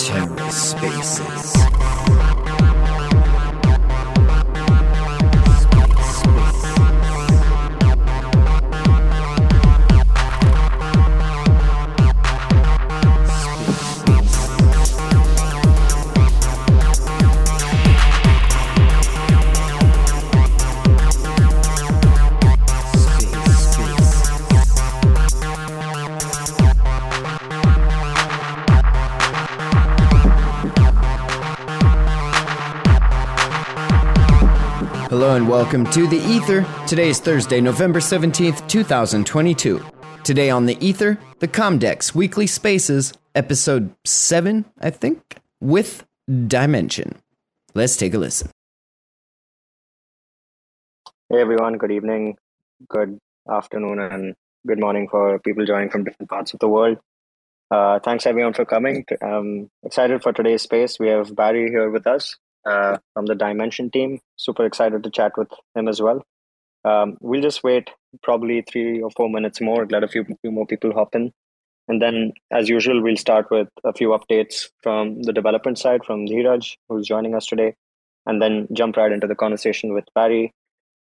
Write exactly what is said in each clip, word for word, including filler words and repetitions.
Terra Spaces. Hello and welcome to The Ether. Today is Thursday, November seventeenth, twenty twenty-two. Today on The Ether, the Comdex Weekly Spaces, Episode seven, I think, with Dymension. Let's take a listen. Hey everyone, good evening, good afternoon, and good morning for people joining from different parts of the world. Uh, thanks everyone for coming. I'm excited for today's space. We have Barry here with us. Uh, from the Dymension team. Super excited to chat with him as well. Um, we'll just wait probably three or four minutes more, let a few, few more people hop in. And then, as usual, we'll start with a few updates from the development side, from Dheeraj, who's joining us today, and then jump right into the conversation with Barry,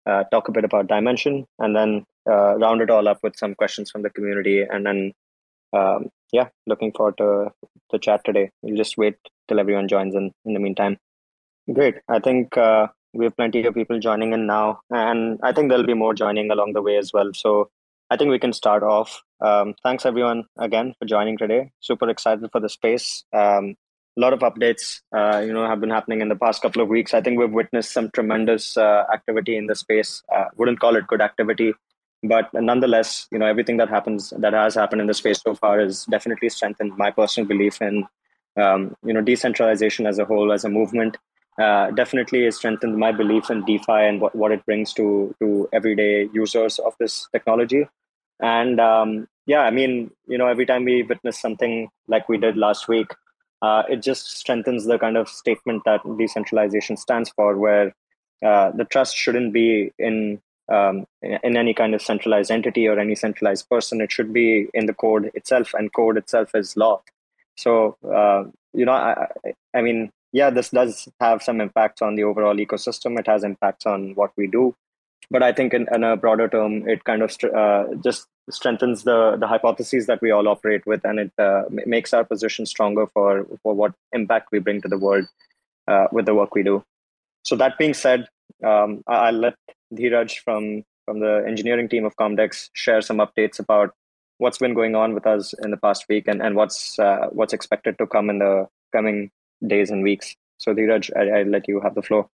uh, talk a bit about Dymension, and then uh, round it all up with some questions from the community. And then, um, yeah, looking forward to the chat today. We'll just wait till everyone joins in in the meantime. Great. I think uh, we have plenty of people joining in now, and I think there'll be more joining along the way as well. So I think we can start off. Um, thanks, everyone, again, for joining today. Super excited for the space. Um, a lot of updates, uh, you know, have been happening in the past couple of weeks. I think we've witnessed some tremendous uh, activity in the space. Uh, wouldn't call it good activity, but nonetheless, you know, everything that happens, that has happened in the space so far has definitely strengthened my personal belief in, um, you know, decentralization as a whole, as a movement. Uh, definitely has strengthened my belief in DeFi and what, what it brings to to everyday users of this technology. And um, yeah, I mean, you know, every time we witness something like we did last week, uh, it just strengthens the kind of statement that decentralization stands for, where uh, the trust shouldn't be in, um, in in any kind of centralized entity or any centralized person. It should be in the code itself, and code itself is law. So, uh, you know, I, I mean, yeah, this does have some impacts on the overall ecosystem. It has impacts on what we do. But I think in, in a broader term, it kind of uh, just strengthens the, the hypotheses that we all operate with, and it uh, makes our position stronger for, for what impact we bring to the world uh, with the work we do. So that being said, um, I'll let Dheeraj from, from the engineering team of Comdex share some updates about what's been going on with us in the past week and, and what's uh, what's expected to come in the coming days and weeks. So Dheeraj, I, I let you have the floor.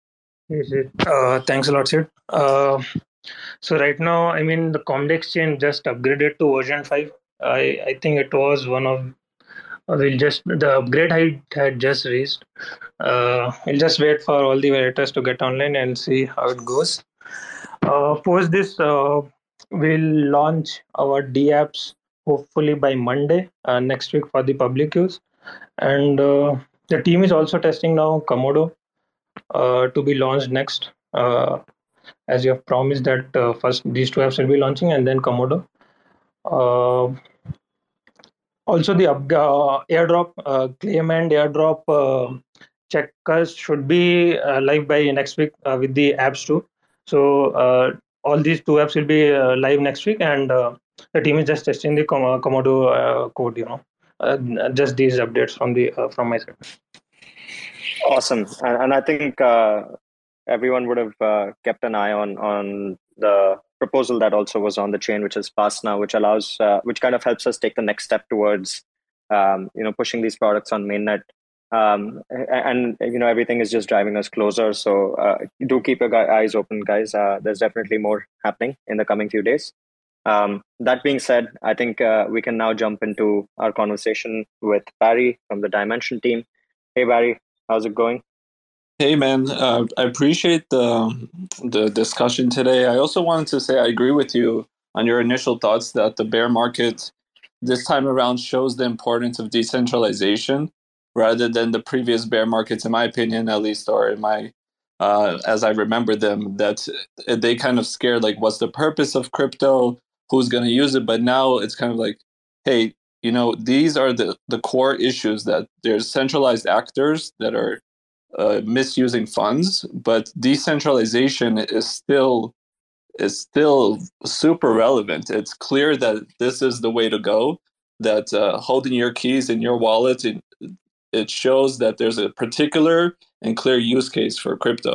Uh, thanks a lot, Sid. Uh, so right now, I mean, the Comdex chain just upgraded to version five. I, I think it was one of, we'll just, the upgrade I had just raised. Uh, we'll just wait for all the validators to get online and see how it goes. Uh, post this, uh, we'll launch our dApps hopefully by Monday uh, next week for the public use. And uh, the team is also testing now Komodo uh, to be launched next. Uh, as you have promised that uh, first these two apps will be launching and then Komodo. Uh, also the up, uh, airdrop, uh, claim and airdrop uh, checkers should be uh, live by next week uh, with the apps too. So uh, all these two apps will be uh, live next week, and uh, the team is just testing the Com- Komodo uh, code, you know. Uh, just these updates from the uh, from my side. Awesome, and, and I think uh, everyone would have uh, kept an eye on on the proposal that also was on the chain, which is passed now, which allows, uh, which kind of helps us take the next step towards, um, you know, pushing these products on mainnet. Um, and, and you know, everything is just driving us closer. So uh, do keep your eyes open, guys. Uh, there's definitely more happening in the coming few days. Um, that being said, I think uh, we can now jump into our conversation with Barry from the Dymension team. Hey, Barry, how's it going? Hey, man, uh, I appreciate the the discussion today. I also wanted to say I agree with you on your initial thoughts that the bear market this time around shows the importance of decentralization rather than the previous bear markets, in my opinion, at least, or in my uh, as I remember them, that they kind of scared, like, what's the purpose of crypto? who's going to use it. But now it's kind of like, hey, you know, these are the, the core issues, that there's centralized actors that are uh, misusing funds, but decentralization is still is still super relevant. It's clear that this is the way to go, that uh, holding your keys in your wallet, it, it shows that there's a particular and clear use case for crypto.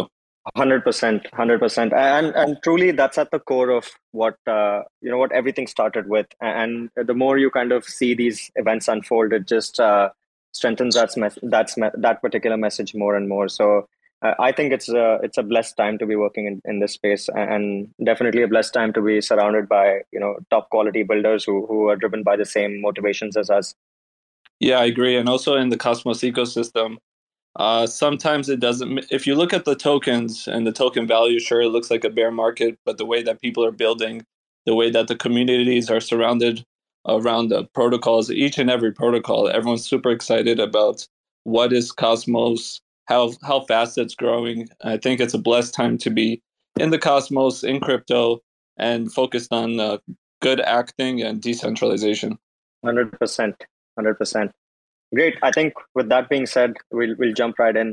one hundred percent, one hundred percent. And and truly, that's at the core of what, uh, you know, what everything started with. And the more you kind of see these events unfold, it just uh, strengthens that, mes- that's me- that particular message more and more. So uh, I think it's a, it's a blessed time to be working in, in this space, and definitely a blessed time to be surrounded by, you know, top quality builders who, who are driven by the same motivations as us. Yeah, I agree. And also in the Cosmos ecosystem, Uh, sometimes it doesn't, if you look at the tokens and the token value, sure, it looks like a bear market, but the way that people are building, the way that the communities are surrounded around the protocols, each and every protocol, everyone's super excited about what is Cosmos, how how fast it's growing. I think it's a blessed time to be in the Cosmos, in crypto, and focused on uh, good acting and decentralization. one hundred percent, one hundred percent. Great. I think with that being said, we'll we'll jump right in.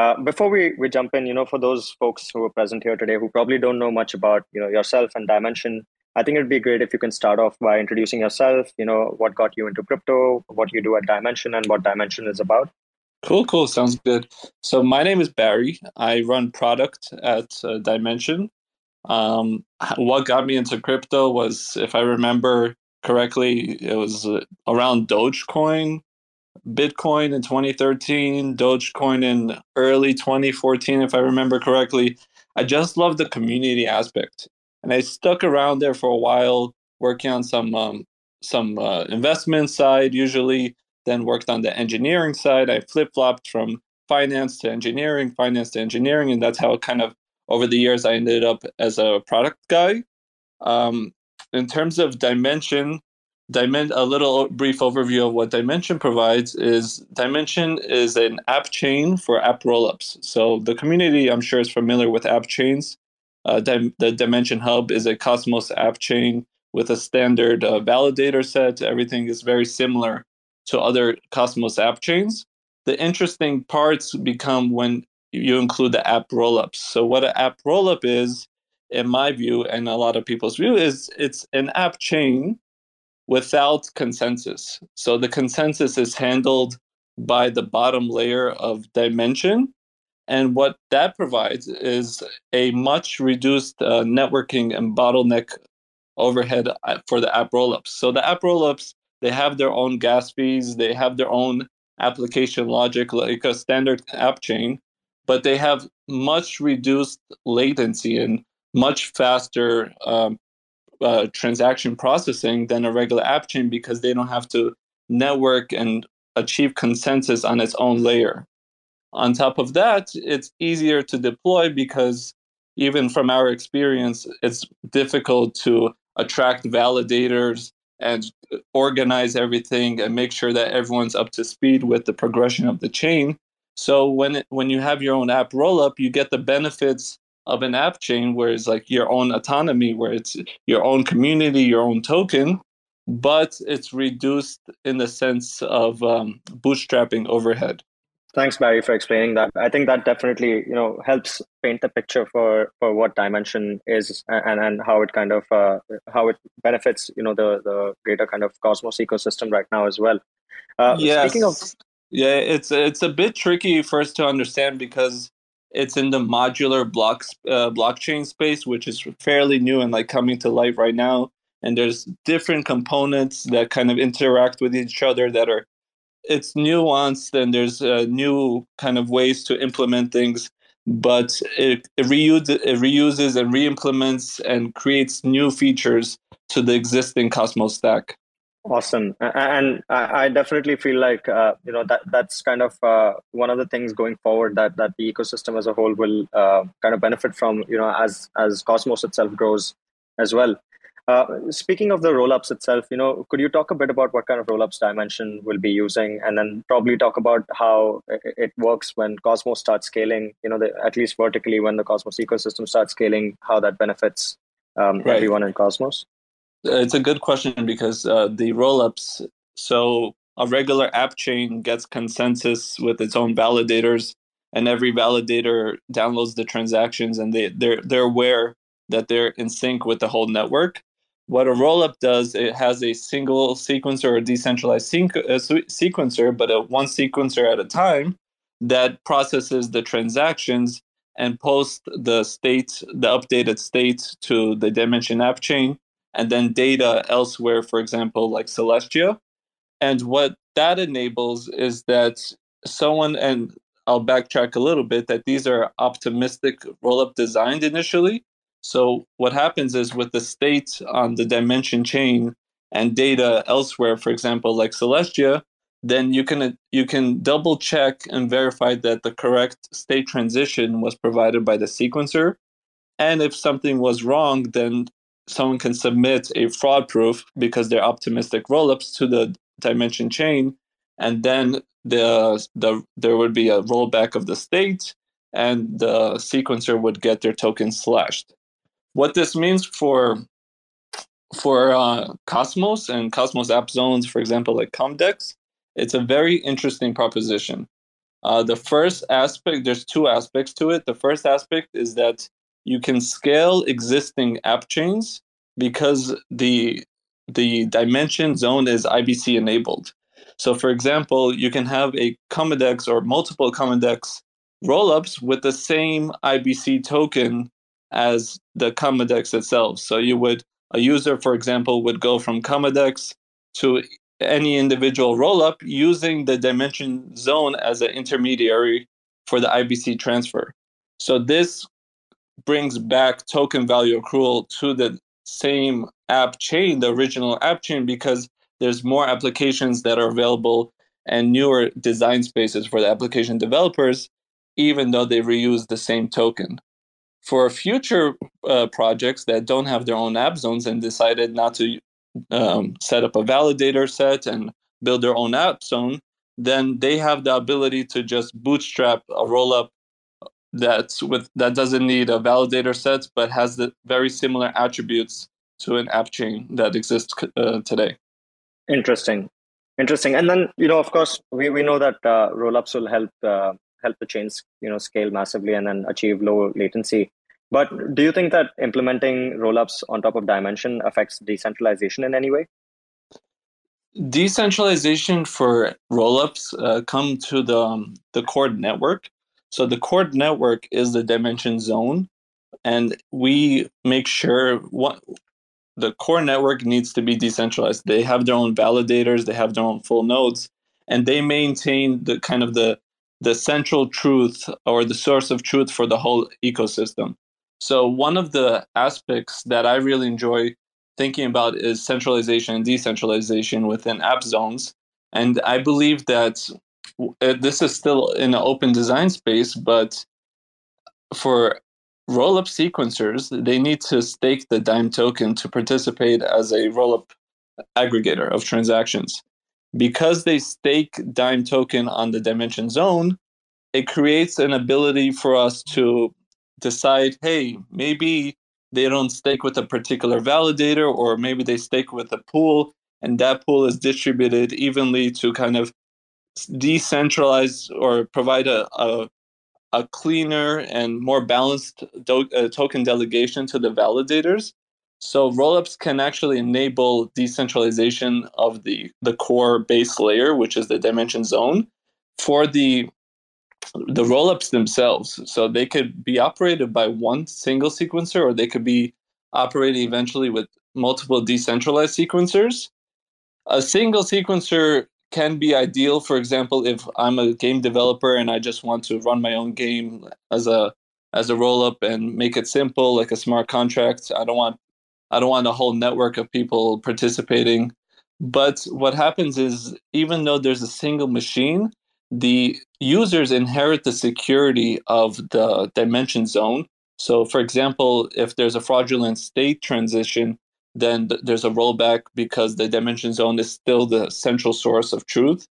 Uh, before we, we jump in, you know, for those folks who are present here today who probably don't know much about, you know, yourself and Dymension, I think it'd be great if you can start off by introducing yourself, you know, what got you into crypto, what you do at Dymension, and what Dymension is about. Cool, cool. Sounds good. So my name is Barry. I run product at uh, Dymension. Um, what got me into crypto was, if I remember correctly, it was uh, around Dogecoin. Bitcoin in twenty thirteen, Dogecoin in early twenty fourteen, if I remember correctly. I just loved the community aspect, and I stuck around there for a while, working on some um, some uh, investment side usually, then worked on the engineering side. I flip-flopped from finance to engineering, finance to engineering, and that's how kind of over the years I ended up as a product guy. Um, in terms of Dymension, Dymension, a little brief overview of what Dymension provides is Dymension is an app chain for app rollups. So the community, I'm sure, is familiar with app chains. Uh, Dim- the Dymension Hub is a Cosmos app chain with a standard uh, validator set. Everything is very similar to other Cosmos app chains. The interesting parts become when you include the app rollups. So what an app rollup is, in my view, and a lot of people's view, is it's an app chain without consensus. So the consensus is handled by the bottom layer of Dymension. And what that provides is a much reduced uh, networking and bottleneck overhead for the app rollups. So the app rollups, they have their own gas fees, they have their own application logic, like a standard app chain, but they have much reduced latency and much faster um, Uh, transaction processing than a regular app chain, because they don't have to network and achieve consensus on its own layer. On top of that, it's easier to deploy, because even from our experience, it's difficult to attract validators and organize everything and make sure that everyone's up to speed with the progression of the chain. So when it, when you have your own app rollup, you get the benefits of an app chain, where it's like your own autonomy, where it's your own community, your own token, but it's reduced in the sense of um, bootstrapping overhead. Thanks, Barry, for explaining that. I think that definitely, you know, helps paint the picture for, for what Dymension is, and, and how it kind of uh, how it benefits, you know, the the greater kind of Cosmos ecosystem right now as well. Uh, yes. Speaking of, yeah, it's it's a bit tricky first to understand, because it's in the modular blocks, uh, blockchain space, which is fairly new and like coming to light right now. And there's different components that kind of interact with each other that are, it's nuanced, and there's uh, new kind of ways to implement things, but it, it, reuse, it reuses and re-implements and creates new features to the existing Cosmos stack. Awesome. And I definitely feel like, uh, you know, that that's kind of uh, one of the things going forward that, that the ecosystem as a whole will uh, kind of benefit from, you know, as as Cosmos itself grows as well. Uh, speaking of the rollups itself, you know, could you talk a bit about what kind of rollups Dymension will be using, and then probably talk about how it works when Cosmos starts scaling, you know, the, at least vertically, when the Cosmos ecosystem starts scaling, how that benefits um, right. everyone in Cosmos? It's a good question because uh, the rollups. So a regular app chain gets consensus with its own validators, and every validator downloads the transactions, and they they're they're aware that they're in sync with the whole network. What a rollup does, it has a single sequencer or decentralized sequencer, but a one sequencer at a time that processes the transactions and posts the state, the updated state to the Dymension app chain, and then data elsewhere, for example, like Celestia. And what that enables is that someone, and I'll backtrack a little bit, that these are optimistic rollup designed initially. So what happens is with the state on the Dymension chain and data elsewhere, for example, like Celestia, then you can you can double check and verify that the correct state transition was provided by the sequencer. And if something was wrong, then someone can submit a fraud proof because they're optimistic rollups to the Dymension chain. And then the the there would be a rollback of the state and the sequencer would get their token slashed. What this means for for uh, Cosmos and Cosmos app zones, for example, like Comdex, it's a very interesting proposition. Uh, the first aspect, there's two aspects to it. The first aspect is that you can scale existing app chains because the the Dymension zone is I B C enabled. So, for example, you can have a Comdex or multiple Comdex rollups with the same I B C token as the Comdex itself. So you would, a user, for example, would go from Comdex to any individual rollup using the Dymension zone as an intermediary for the I B C transfer. So this brings back token value accrual to the same app chain, the original app chain, because there's more applications that are available and newer design spaces for the application developers, even though they reuse the same token. For future uh, projects that don't have their own app zones and decided not to um, set up a validator set and build their own app zone, then they have the ability to just bootstrap a rollup that's with that doesn't need a validator set but has the very similar attributes to an app chain that exists uh, today. Interesting, interesting. And then you know, of course, we we know that uh, rollups will help. Uh... help the chains, you know, scale massively and then achieve low latency. But do you think that implementing rollups on top of Dymension affects decentralization in any way? Decentralization for rollups uh, come to the um, the core network. So the core network is the Dymension zone, and we make sure what the core network needs to be decentralized. They have their own validators, they have their own full nodes, and they maintain the kind of the the central truth or the source of truth for the whole ecosystem. So one of the aspects that I really enjoy thinking about is centralization and decentralization within app zones. And I believe that this is still in an open design space, but for rollup sequencers, they need to stake the Dime token to participate as a rollup aggregator of transactions. Because they stake Dime token on the Dymension zone, it creates an ability for us to decide, hey, maybe they don't stake with a particular validator, or maybe they stake with a pool, and that pool is distributed evenly to kind of decentralize or provide a, a, a cleaner and more balanced do- uh, token delegation to the validators. So rollups can actually enable decentralization of the, the core base layer, which is the Dymension zone, for the the rollups themselves. So they could be operated by one single sequencer, or they could be operated eventually with multiple decentralized sequencers. A single sequencer can be ideal, for example, if I'm a game developer and I just want to run my own game as a as a rollup and make it simple, like a smart contract. I don't want I don't want a whole network of people participating. But what happens is, even though there's a single machine, the users inherit the security of the Dymension zone. So, for example, if there's a fraudulent state transition, then th- there's a rollback because the Dymension zone is still the central source of truth.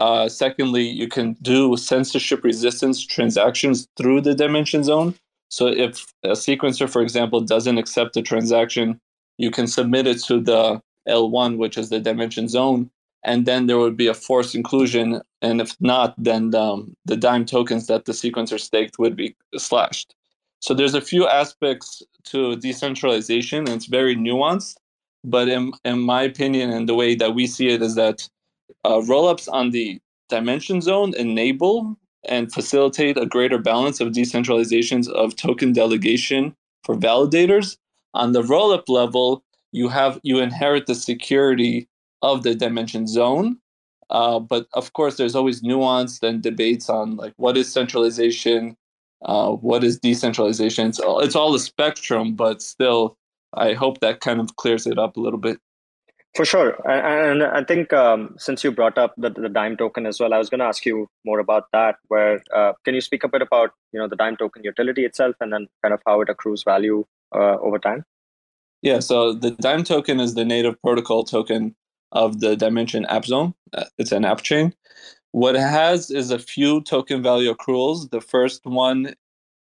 Uh, secondly, you can do censorship resistance transactions through the Dymension zone. So if a sequencer, for example, doesn't accept a transaction you can submit it to the L one, which is the dimension zone, and then there would be a forced inclusion. And if not, then um, the dime tokens that the sequencer staked would be slashed. So there's a few aspects to decentralization, and it's very nuanced. But in, in my opinion, and the way that we see it, is that uh, rollups on the dimension zone enable and facilitate a greater balance of decentralizations of token delegation for validators. On the rollup level, you have you inherit the security of the dimension zone. Uh, but of course, there's always nuance and debates on like what is centralization, uh, what is decentralization. It's all, it's all a spectrum, but still, I hope that kind of clears it up a little bit. For sure. And, and I think um, since you brought up the, the dime token as well, I was going to ask you more about that, where uh, can you speak a bit about, you know, the dime token utility itself and then kind of how it accrues value uh, over time? Yeah, so the dime token is the native protocol token of the Dimension app zone. It's an app chain. What it has is a few token value accruals. The first one,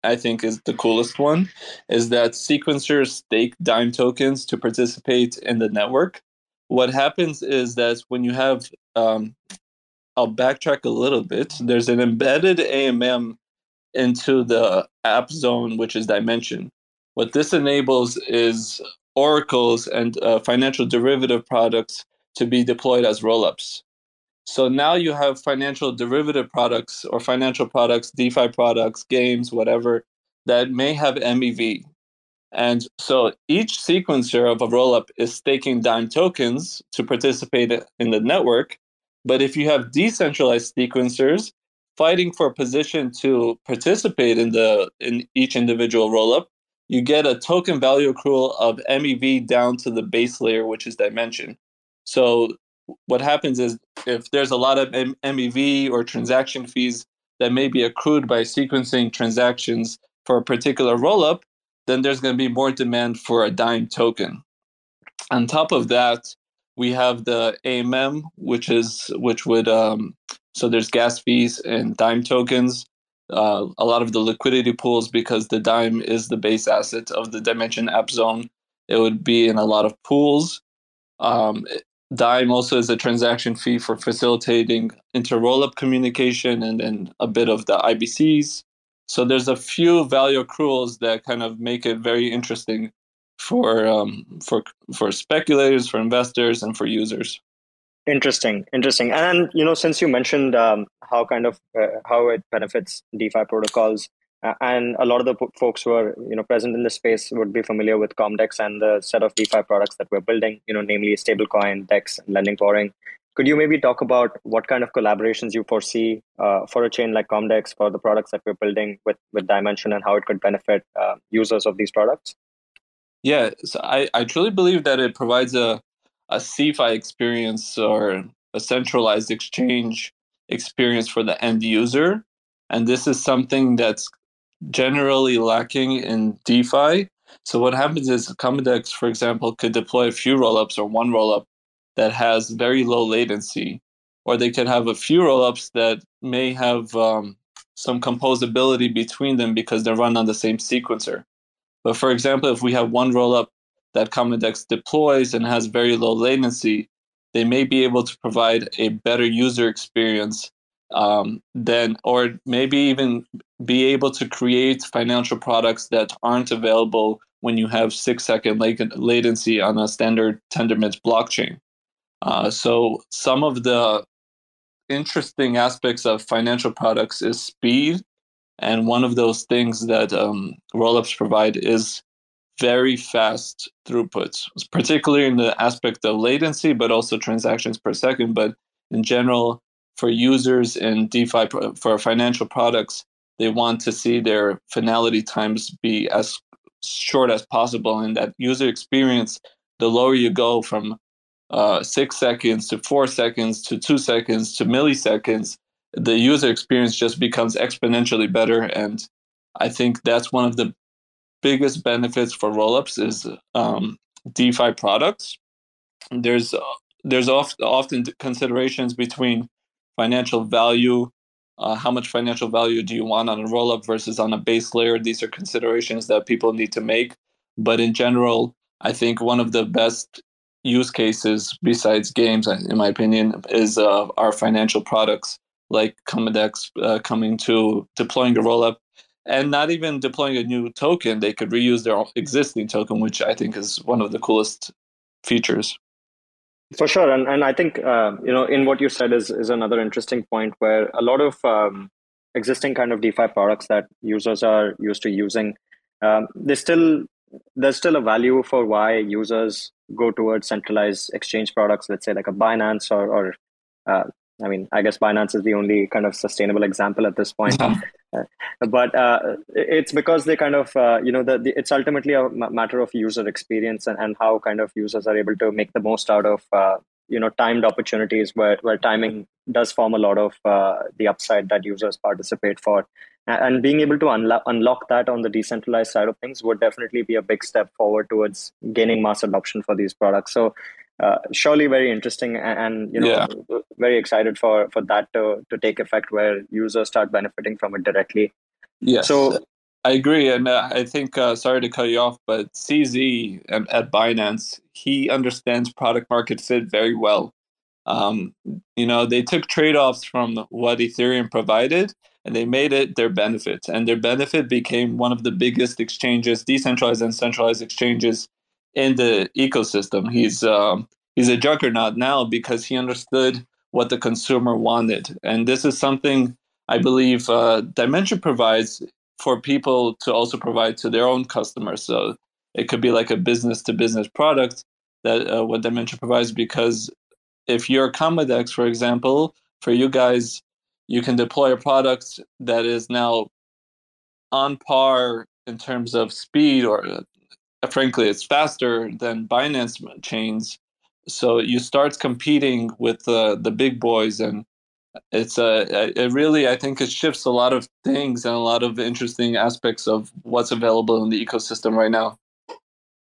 I think, is the coolest one, is that sequencers stake dime tokens to participate in the network. What happens is that when you have, um, I'll backtrack a little bit, there's an embedded A M M into the app zone, which is Dimension. What this enables is oracles and uh, financial derivative products to be deployed as rollups. So now you have financial derivative products or financial products, DeFi products, games, whatever, that may have M E V. And so each sequencer of a rollup is staking dime tokens to participate in the network. But if you have decentralized sequencers fighting for a position to participate in the in each individual rollup, you get a token value accrual of M E V down to the base layer, which is Dimension. So what happens is if there's a lot of M E V or transaction fees that may be accrued by sequencing transactions for a particular rollup, then there's going to be more demand for a dime token. On top of that, we have the A M M, which is which would um, so there's gas fees and dime tokens. Uh, a lot of the liquidity pools, because the dime is the base asset of the Dimension app zone, it would be in a lot of pools. Um, Dime also is a transaction fee for facilitating inter-rollup communication and then a bit of the I B Cs. So there's a few value accruals that kind of make it very interesting for um, for for speculators, for investors, and for users. Interesting, interesting. And you know, since you mentioned um, how kind of uh, how it benefits DeFi protocols, uh, and a lot of the po- folks who are you know present in the space would be familiar with Comdex and the set of DeFi products that we're building. You know, namely stablecoin, DEX, and lending borrowing. Could you maybe talk about what kind of collaborations you foresee uh, for a chain like Comdex, for the products that we're building with with Dymension, and how it could benefit uh, users of these products? Yeah, so I, I truly believe that it provides a a CeFi experience or a centralized exchange experience for the end user. And this is something that's generally lacking in DeFi. So what happens is Comdex, for example, could deploy a few rollups or one rollup that has very low latency, or they could have a few rollups that may have um, some composability between them because they're run on the same sequencer. But for example, if we have one rollup that Comdex deploys and has very low latency, they may be able to provide a better user experience um, than, or maybe even be able to create financial products that aren't available when you have six second latency on a standard Tendermint blockchain. Uh, so some of the interesting aspects of financial products is speed. And one of those things that um, rollups provide is very fast throughputs, particularly in the aspect of latency, but also transactions per second. But in general, for users in DeFi, for financial products, they want to see their finality times be as short as possible. And that user experience, the lower you go from Uh, six seconds to four seconds to two seconds to milliseconds, the user experience just becomes exponentially better. And I think that's one of the biggest benefits for rollups is um, DeFi products. There's uh, there's oft, often considerations between financial value, uh, how much financial value do you want on a rollup versus on a base layer. These are considerations that people need to make. But in general, I think one of the best use cases besides games, in my opinion, is uh, our financial products like Comdex uh, coming to deploying a rollup and not even deploying a new token. They could reuse their existing token, which I think is one of the coolest features. For sure. And and I think, uh, you know, in what you said is, is another interesting point where a lot of um, existing kind of DeFi products that users are used to using, um, they still there's still a value for why users go towards centralized exchange products, let's say like a Binance or, or uh, I mean, I guess Binance is the only kind of sustainable example at this point. uh, but uh, it's because they kind of, uh, you know, the, the, it's ultimately a matter of user experience and, and how kind of users are able to make the most out of, uh, you know, timed opportunities where, where timing does form a lot of uh, the upside that users participate for. And being able to unlo- unlock that on the decentralized side of things would definitely be a big step forward towards gaining mass adoption for these products. So uh, surely very interesting and, and you know, yeah. very excited for, for that to, to take effect where users start benefiting from it directly. Yes, so, I agree. And uh, I think, uh, sorry to cut you off, but C Z at Binance, he understands product market fit very well. Um, you know, they took trade-offs from what Ethereum provided, and they made it their benefit. And their benefit became one of the biggest exchanges, decentralized and centralized exchanges in the ecosystem. He's um, he's a juggernaut now because he understood what the consumer wanted. And this is something I believe uh, Dymension provides for people to also provide to their own customers. So it could be like a business-to-business product that uh, what Dymension provides, because if you're Comdex, for example, for you guys, you can deploy a product that is now on par in terms of speed, or uh, frankly, it's faster than Binance chains. So you start competing with uh, the big boys, and it's uh, it really, I think, it shifts a lot of things and a lot of interesting aspects of what's available in the ecosystem right now.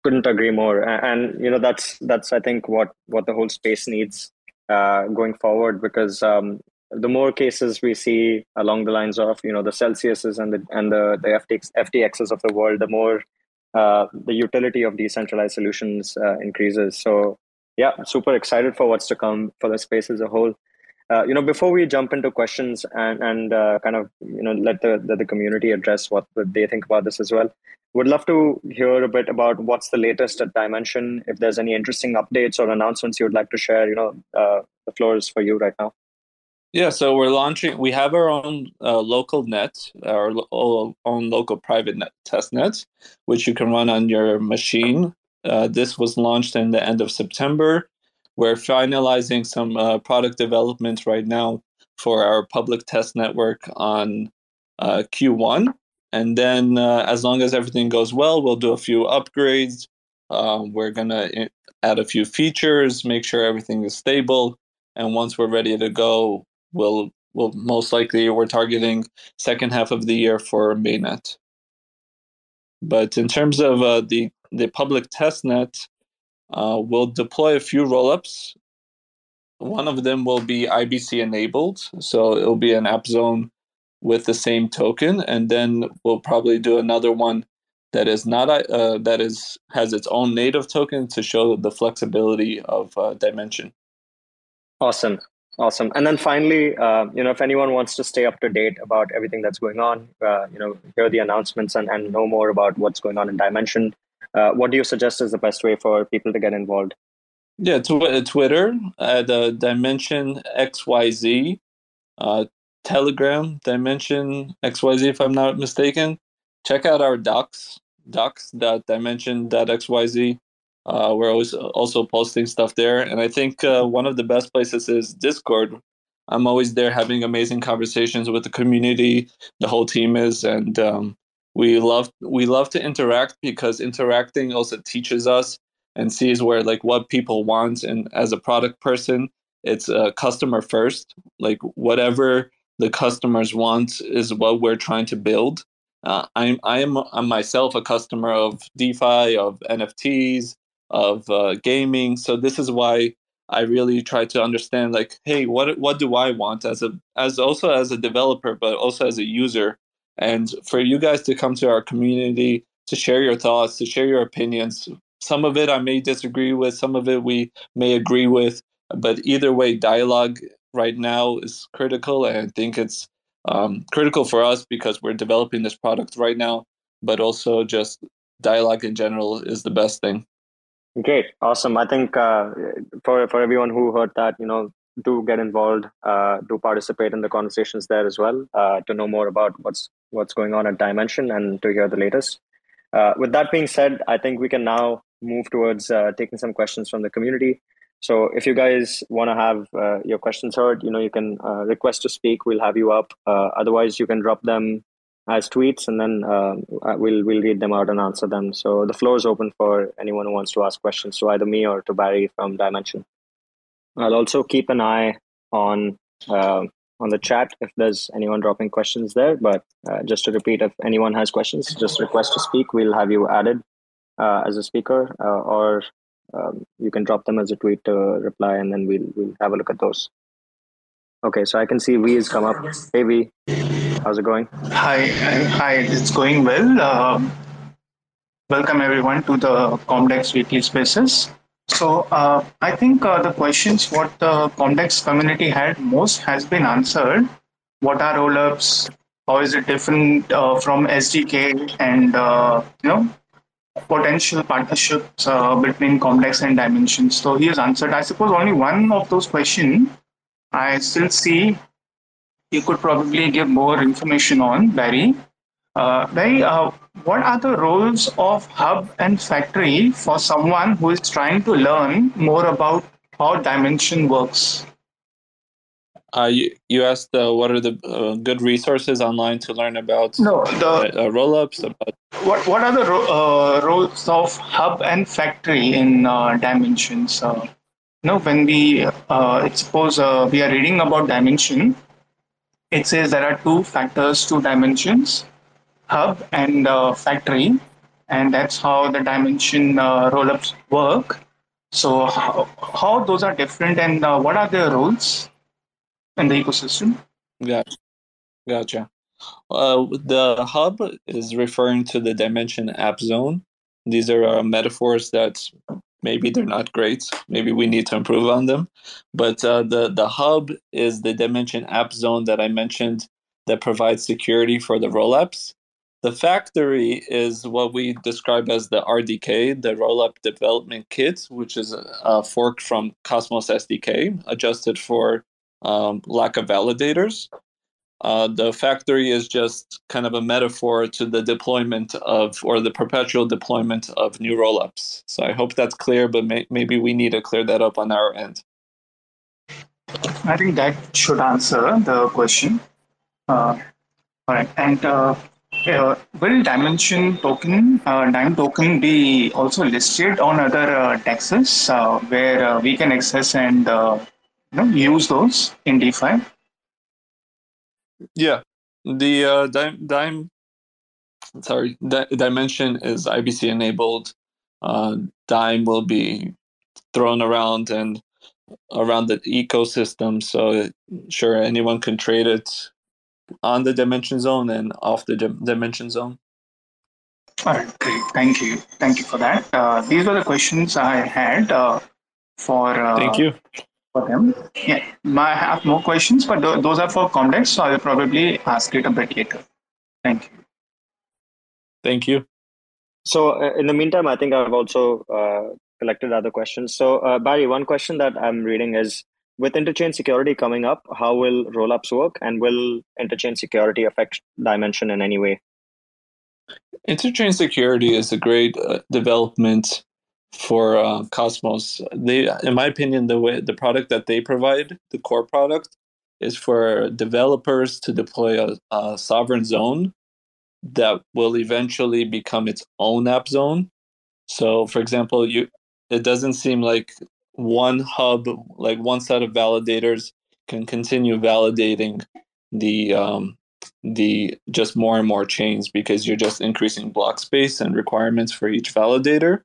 Couldn't agree more, and, and you know that's that's I think what what the whole space needs uh, going forward, because. Um, The more cases we see along the lines of, you know, the Celsiuses and the and the, the F T X, F T Xs of the world, the more uh, the utility of decentralized solutions uh, increases. So, yeah, super excited for what's to come for the space as a whole. Uh, you know, before we jump into questions and and uh, kind of, you know, let the, the the community address what they think about this as well, would love to hear a bit about what's the latest at Dymension. If there's any interesting updates or announcements you would like to share, you know, uh, the floor is for you right now. Yeah, so we're launching, we have our own uh, local net, our lo- own local private net, test net, which you can run on your machine. Uh, this was launched in the end of September. We're finalizing some uh, product development right now for our public test network on uh, Q one. And then uh, as long as everything goes well, we'll do a few upgrades. Uh, we're going to add a few features, make sure everything is stable. And once we're ready to go, We'll, we'll most likely, we're targeting second half of the year for mainnet. But in terms of uh, the, the public testnet, uh, we'll deploy a few rollups. One of them will be I B C enabled. So it'll be an app zone with the same token. And then we'll probably do another one that is not uh, that is has its own native token to show the flexibility of uh, Dymension. Awesome. Awesome. And then finally, uh, you know, if anyone wants to stay up to date about everything that's going on, uh, you know, hear the announcements and, and know more about what's going on in Dymension, uh, what do you suggest is the best way for people to get involved? Yeah, tw- Twitter, uh, the Dymension X Y Z, uh, Telegram, Dymension X Y Z, if I'm not mistaken. Check out our docs, docs dot dymension dot x y z. Uh, we're always also posting stuff there. And I think uh, one of the best places is Discord. I'm always there having amazing conversations with the community. The whole team is. And um, we love we love to interact, because interacting also teaches us and sees where, like, what people want. And as a product person, it's uh, customer first. Like, whatever the customers want is what we're trying to build. Uh, I'm, I'm, I'm myself a customer of DeFi, of N F Ts, of uh, gaming. So this is why I really try to understand, like, hey, what what do I want as a as also as a developer, but also as a user? And for you guys to come to our community, to share your thoughts, to share your opinions, Some of it I may disagree with, some of it we may agree with, but either way, dialogue right now is critical, and I think it's um, critical for us because we're developing this product right now, but also just dialogue in general is the best thing. Great. Awesome. I think uh, for for everyone who heard that, you know, do get involved, uh, do participate in the conversations there as well, uh, to know more about what's what's going on at Dymension and to hear the latest. Uh, with that being said, I think we can now move towards uh, taking some questions from the community. So if you guys want to have uh, your questions heard, you know, you can uh, request to speak. We'll have you up. Uh, otherwise, you can drop them as tweets, and then uh, we'll we'll read them out and answer them. So the floor is open for anyone who wants to ask questions to either me or to Barry from Dymension. I'll also keep an eye on uh, on the chat if there's anyone dropping questions there. But uh, just to repeat, if anyone has questions, just request to speak. We'll have you added uh, as a speaker, uh, or um, you can drop them as a tweet to reply, and then we'll we'll have a look at those. Okay, so I can see V has come up. Hey V, how's it going? Hi, hi, it's going well. Uh, welcome everyone to the Comdex Weekly Spaces. So uh, I think uh, the questions what the Comdex community had most has been answered. What are rollups? How is it different uh, from S D K? And uh, you know, potential partnerships uh, between Comdex and Dymension. So he has answered, I suppose, only one of those questions. I still see you could probably give more information on, Barry. Uh, Barry, uh, what are the roles of Hub and Factory for someone who is trying to learn more about how Dymension works? Uh, you, you asked uh, what are the uh, good resources online to learn about no, the, uh, roll-ups? About... What, what are the ro uh, roles of Hub and Factory in uh, Dymension? So, no, when we uh, suppose uh, we are reading about Dymension, it says there are two factors, two dimensions, Hub and uh, Factory, and that's how the Dymension uh, rollups work. So how, how those are different, and uh, what are their roles in the ecosystem? Gotcha. Gotcha. Uh, the Hub is referring to the Dymension app zone. These are uh, metaphors that maybe they're not great. Maybe we need to improve on them. But uh, the, the hub is the Dymension app zone that I mentioned that provides security for the rollups. The factory is what we describe as the R D K, the rollup development kit, which is a, a fork from Cosmos S D K, adjusted for um, lack of validators. Uh, the factory is just kind of a metaphor to the deployment of, or the perpetual deployment of new rollups. So I hope that's clear, but may maybe we need to clear that up on our end. I think that should answer the question. Uh, all right, and uh, uh, will Dymension token, uh, Dime token, be also listed on other uh, D E Xs uh, where uh, we can access and uh, you know, use those in DeFi? Yeah, the uh, Dime, Dime, sorry, D Dymension is I B C enabled. Uh, Dime will be thrown around and around the ecosystem. So it, sure, anyone can trade it on the Dymension zone and off the Dymension zone. All right, great. Thank you. Thank you for that. Uh, these were the questions I had uh, for. Uh, Thank you. Them. Yeah, I have more questions, but th those are for Comdex, so I will probably ask it a bit later. Thank you. Thank you. So uh, in the meantime, I think I've also uh, collected other questions. So uh, Barry, one question that I'm reading is, with interchain security coming up, how will rollups work, and will interchain security affect Dymension in any way? Interchain security is a great uh, development for uh, Cosmos. They, in my opinion, the way the product that they provide, the core product, is for developers to deploy a, a sovereign zone that will eventually become its own app zone. So, for example, you it doesn't seem like one hub, like one set of validators, can continue validating the um, the just more and more chains, because you're just increasing block space and requirements for each validator.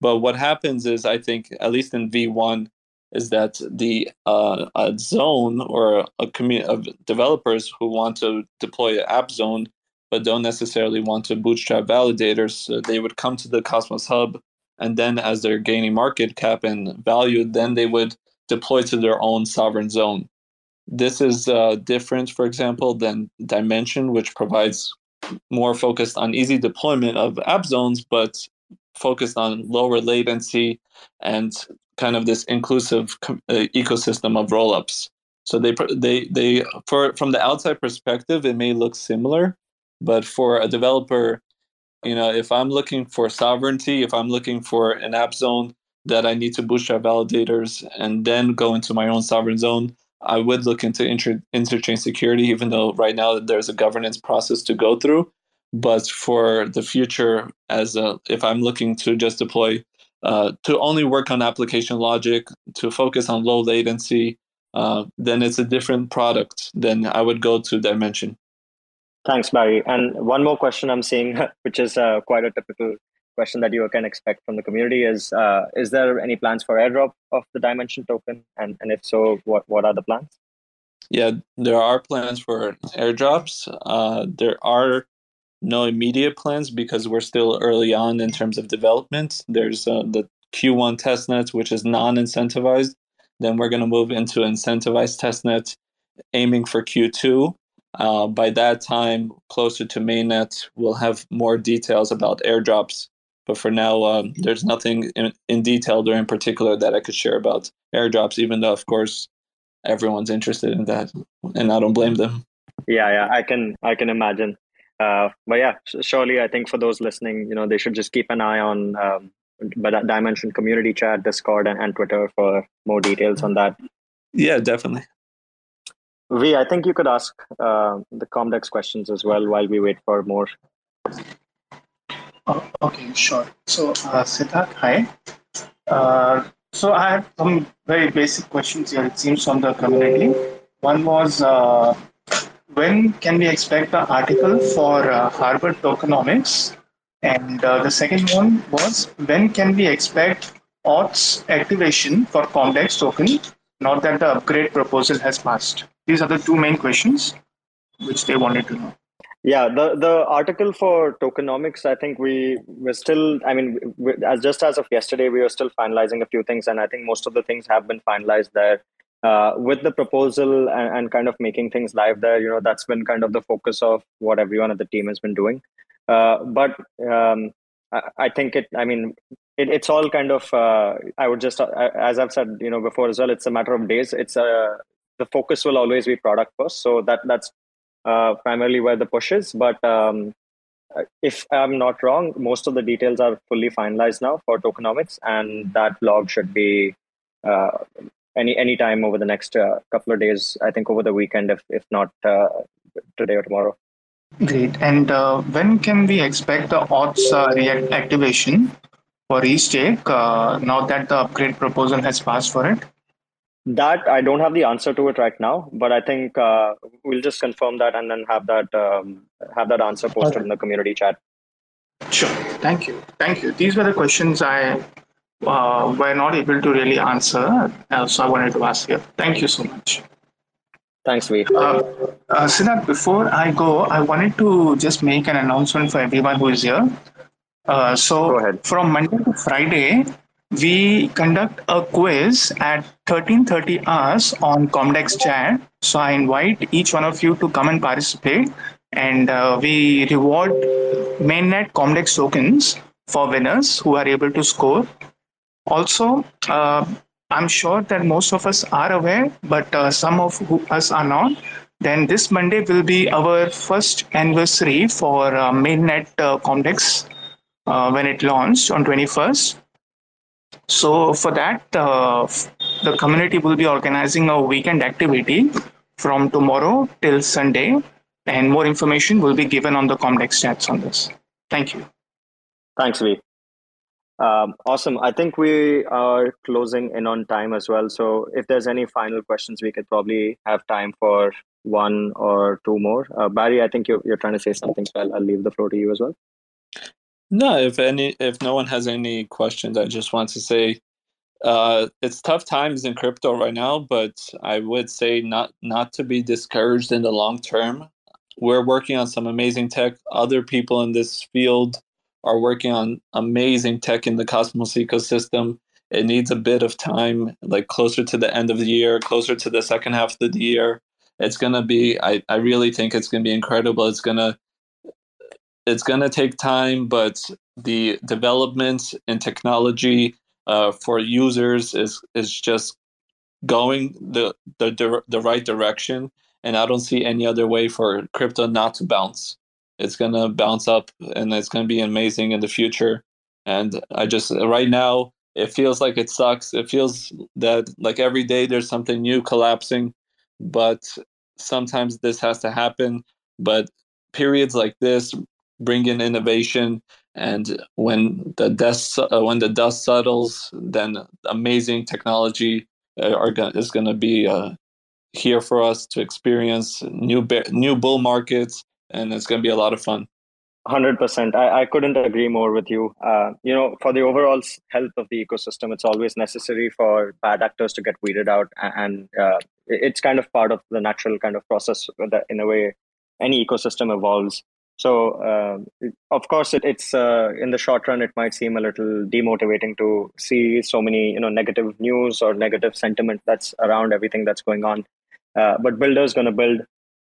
But what happens is, I think, at least in V one, is that the uh, a zone or a community of developers who want to deploy an app zone but don't necessarily want to bootstrap validators, so they would come to the Cosmos Hub And then as they're gaining market cap and value, then they would deploy to their own sovereign zone. This is uh, different, for example, than Dymension, which provides more focused on easy deployment of app zones, but focused on lower latency and kind of this inclusive uh, ecosystem of rollups. So they they they for from the outside perspective, it may look similar, but for a developer, you know, if I'm looking for sovereignty, if I'm looking for an app zone that I need to bootstrap validators and then go into my own sovereign zone, I would look into inter- interchain security, even though right now there's a governance process to go through. But for the future, as a, if I'm looking to just deploy, uh, to only work on application logic, to focus on low latency, uh, then it's a different product. Then I would go to Dymension. Thanks, Barry. And one more question I'm seeing, which is uh, quite a typical question that you can expect from the community is, uh, is there any plans for airdrop of the Dymension token? And, and if so, what, what are the plans? Yeah, there are plans for airdrops. Uh, there are no immediate plans because we're still early on in terms of development. There's uh, the Q one testnet, which is non-incentivized. Then we're going to move into incentivized testnet, aiming for Q two. Uh, by that time, closer to mainnet, we'll have more details about airdrops. But for now, um, there's nothing in, in detail or in particular that I could share about airdrops, even though, of course, everyone's interested in that, and I don't blame them. Yeah, yeah, I can, I can imagine. Uh, but yeah, surely I think for those listening, you know, they should just keep an eye on um, Dymension community chat, Discord, and, and Twitter for more details on that. Yeah, definitely. V, I think you could ask uh, the Comdex questions as well while we wait for more. Oh, okay, sure. So, uh, Siddharth, hi. Uh, so, I have some very basic questions here, it seems, from the community. One was, uh, when can we expect the article for uh, Harbor tokenomics? And uh, the second one was, when can we expect auth's activation for Comdex token, not that the upgrade proposal has passed? These are the two main questions which they wanted to know. Yeah, the, the article for tokenomics, I think we we're still, I mean, we, as just as of yesterday, we were still finalizing a few things. And I think most of the things have been finalized there. Uh, with the proposal and, and kind of making things live there, you know, that's been kind of the focus of what everyone at the team has been doing. Uh, but um, I, I think it, I mean, It, it's all kind of, uh, I would just, uh, as I've said, you know, before as well, it's a matter of days. It's uh, the focus will always be product first. So that that's uh, primarily where the push is. But um, if I'm not wrong, most of the details are fully finalized now for tokenomics. And that blog should be uh, any any time over the next uh, couple of days, I think over the weekend, if, if not uh, today or tomorrow. Great. And uh, when can we expect the auth's uh, React activation for each take, uh, now that the upgrade proposal has passed for it? That I don't have the answer to it right now, but I think uh, we'll just confirm that and then have that um, have that answer posted okay in the community chat. Sure. Thank you. Thank you. These were the questions I uh, were not able to really answer, uh, so I wanted to ask you. Thank you so much. Thanks, V. Uh, uh, Siddharth, before I go, I wanted to just make an announcement for everyone who is here. Uh, so from Monday to Friday, we conduct a quiz at thirteen thirty hours on Comdex chat. So I invite each one of you to come and participate, and uh, we reward mainnet Comdex tokens for winners who are able to score. Also, uh, I'm sure that most of us are aware, but uh, some of us are not. Then this Monday will be our first anniversary for uh, mainnet uh, Comdex. Uh, when it launched on twenty-first. So for that, uh, the community will be organizing a weekend activity from tomorrow till Sunday, and more information will be given on the Comdex chats on this. Thank you. Thanks, V. Um, awesome. I think we are closing in on time as well. So if there's any final questions, we could probably have time for one or two more. Uh, Barry, I think you're, you're trying to say something, so I'll, I'll leave the floor to you as well. No, if any, if no one has any questions, I just want to say uh, it's tough times in crypto right now, but I would say not not to be discouraged in the long term. We're working on some amazing tech. Other people in this field are working on amazing tech in the Cosmos ecosystem. It needs a bit of time, like closer to the end of the year, closer to the second half of the year. It's going to be, I, I really think it's going to be incredible. It's going to, it's going to take time, but the developments in technology uh, for users is, is just going the, the, the right direction. And I don't see any other way for crypto not to bounce. It's going to bounce up and it's going to be amazing in the future. And I just, right now, it feels like it sucks. It feels that like every day there's something new collapsing, but sometimes this has to happen. But periods like this bring in innovation. And when the dust, uh, when the dust settles, then amazing technology are go- is going to be uh, here for us to experience new bear- new bull markets. And it's going to be a lot of fun. one hundred percent. I, I couldn't agree more with you. Uh, you know, for the overall health of the ecosystem, it's always necessary for bad actors to get weeded out. And uh, it's kind of part of the natural kind of process that, in a way, any ecosystem evolves. So, um, it, of course, it, it's uh, in the short run, it might seem a little demotivating to see so many, you know, negative news or negative sentiment that's around everything that's going on. Uh, but builders going to build.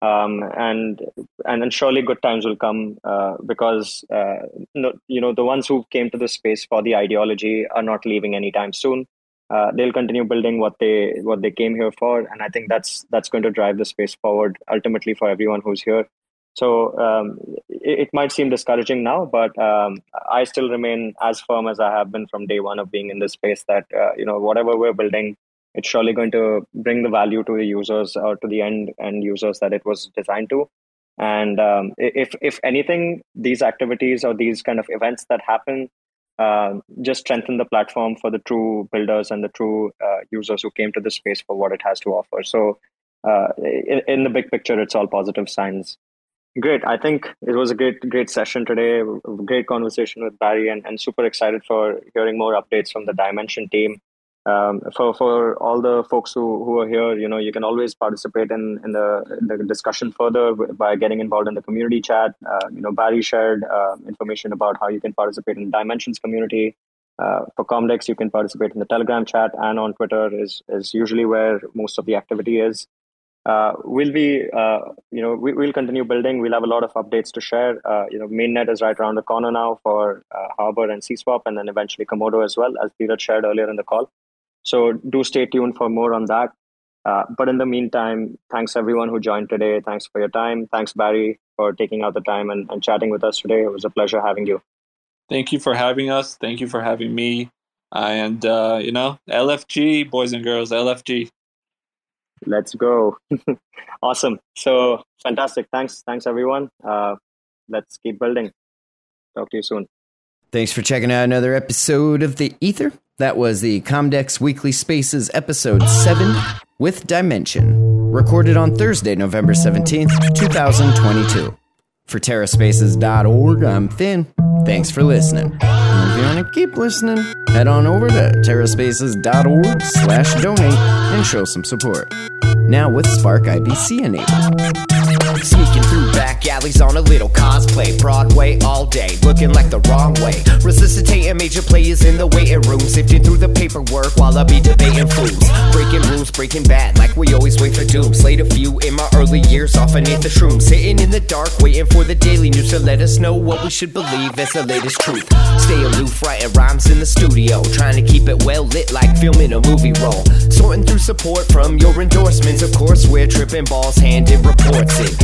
Um, and and then surely good times will come uh, because, uh, no, you know, the ones who came to this space for the ideology are not leaving anytime soon. Uh, they'll continue building what they what they came here for. And I think that's that's going to drive the space forward ultimately for everyone who's here. So um, it, it might seem discouraging now, but um, I still remain as firm as I have been from day one of being in this space that, uh, you know, whatever we're building, it's surely going to bring the value to the users or to the end end users that it was designed to. And um, if if anything, these activities or these kind of events that happen uh, just strengthen the platform for the true builders and the true uh, users who came to this space for what it has to offer. So uh, in, in the big picture, it's all positive signs. Great. I think it was a great, great session today. Great conversation with Barry, and, and super excited for hearing more updates from the Dymension team. Um, for, for all the folks who, who are here, you know, you can always participate in, in the, the discussion further by getting involved in the community chat. Uh, you know, Barry shared uh, information about how you can participate in the Dymensions community. Uh, for Comdex, you can participate in the Telegram chat, and on Twitter is, is usually where most of the activity is. Uh, we'll be, uh, you know, we, we'll continue building. We'll have a lot of updates to share. Uh, you know, mainnet is right around the corner now for uh, Harbor and C-Swap, and then eventually Komodo as well, as Dheeraj shared earlier in the call. So do stay tuned for more on that. Uh, but in the meantime, thanks everyone who joined today. Thanks for your time. Thanks, Barry, for taking out the time and, and chatting with us today. It was a pleasure having you. Thank you for having us. Thank you for having me. And, uh, you know, L F G, boys and girls, L F G. Let's go. Awesome. So fantastic. Thanks. Thanks, everyone. Uh, let's keep building. Talk to you soon. Thanks for checking out another episode of The Ether. That was the Comdex Weekly Spaces episode seven with Dymension, recorded on Thursday, November seventeenth, twenty twenty-two. For terra spaces dot org, I'm Finn. Thanks for listening. And if you want to keep listening, head on over to terra spaces dot org slash donate and show some support. Now with Spark I B C enabled. Sneaking through back alleys on a little cosplay. Broadway all day, looking like the wrong way. Resuscitating major players in the waiting room. Sifting through the paperwork while I be debating fools. Breaking rules, breaking bad, like we always wait for doom. Slayed a few in my early years, off underneath the shrooms. Sitting in the dark, waiting for the daily news to let us know what we should believe as the latest truth. Stay aloof, writing rhymes in the studio. Trying to keep it well lit like filming a movie roll. Sorting through support from your endorsements. Of course, we're tripping balls, handed reports it.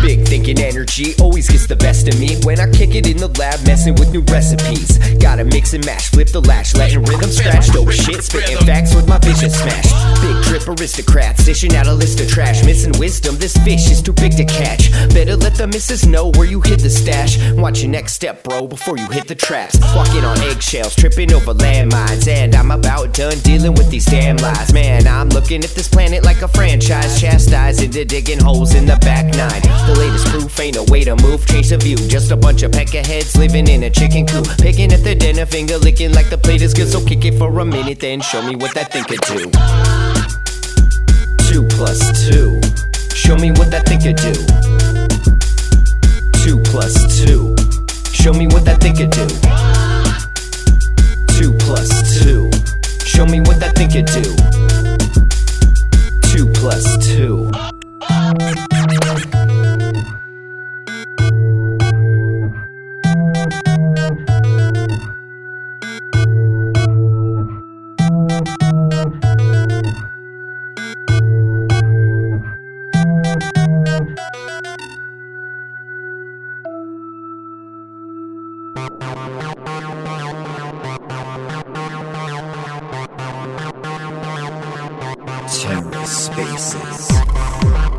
Big thinking energy always gets the best of me. When I kick it in the lab, messing with new recipes. Gotta mix and mash, flip the lash, letting rhythm scratch. Dope shit, spitting facts with my vision smashed. Big trips flip aristocrats, dishing out a list of trash. Missing wisdom, this fish is too big to catch. Better let the missus know where you hid the stash. Watch your next step, bro, before you hit the traps. Walking on eggshells, tripping over landmines, and I'm about done dealing with these damn lies. Man, I'm looking at this planet like a franchise, chastised into digging holes in the back nine. The latest proof ain't a way to move, change the view. Just a bunch of peckerheads living in a chicken coop, picking at their dinner, finger licking like the plate is good. So kick it for a minute, then show me what that thing could do. Two plus two, show me what that thing could do. Two plus two, show me what that thing could do. Two plus two, show me what that thing could do. Two plus two. Terra Spaces.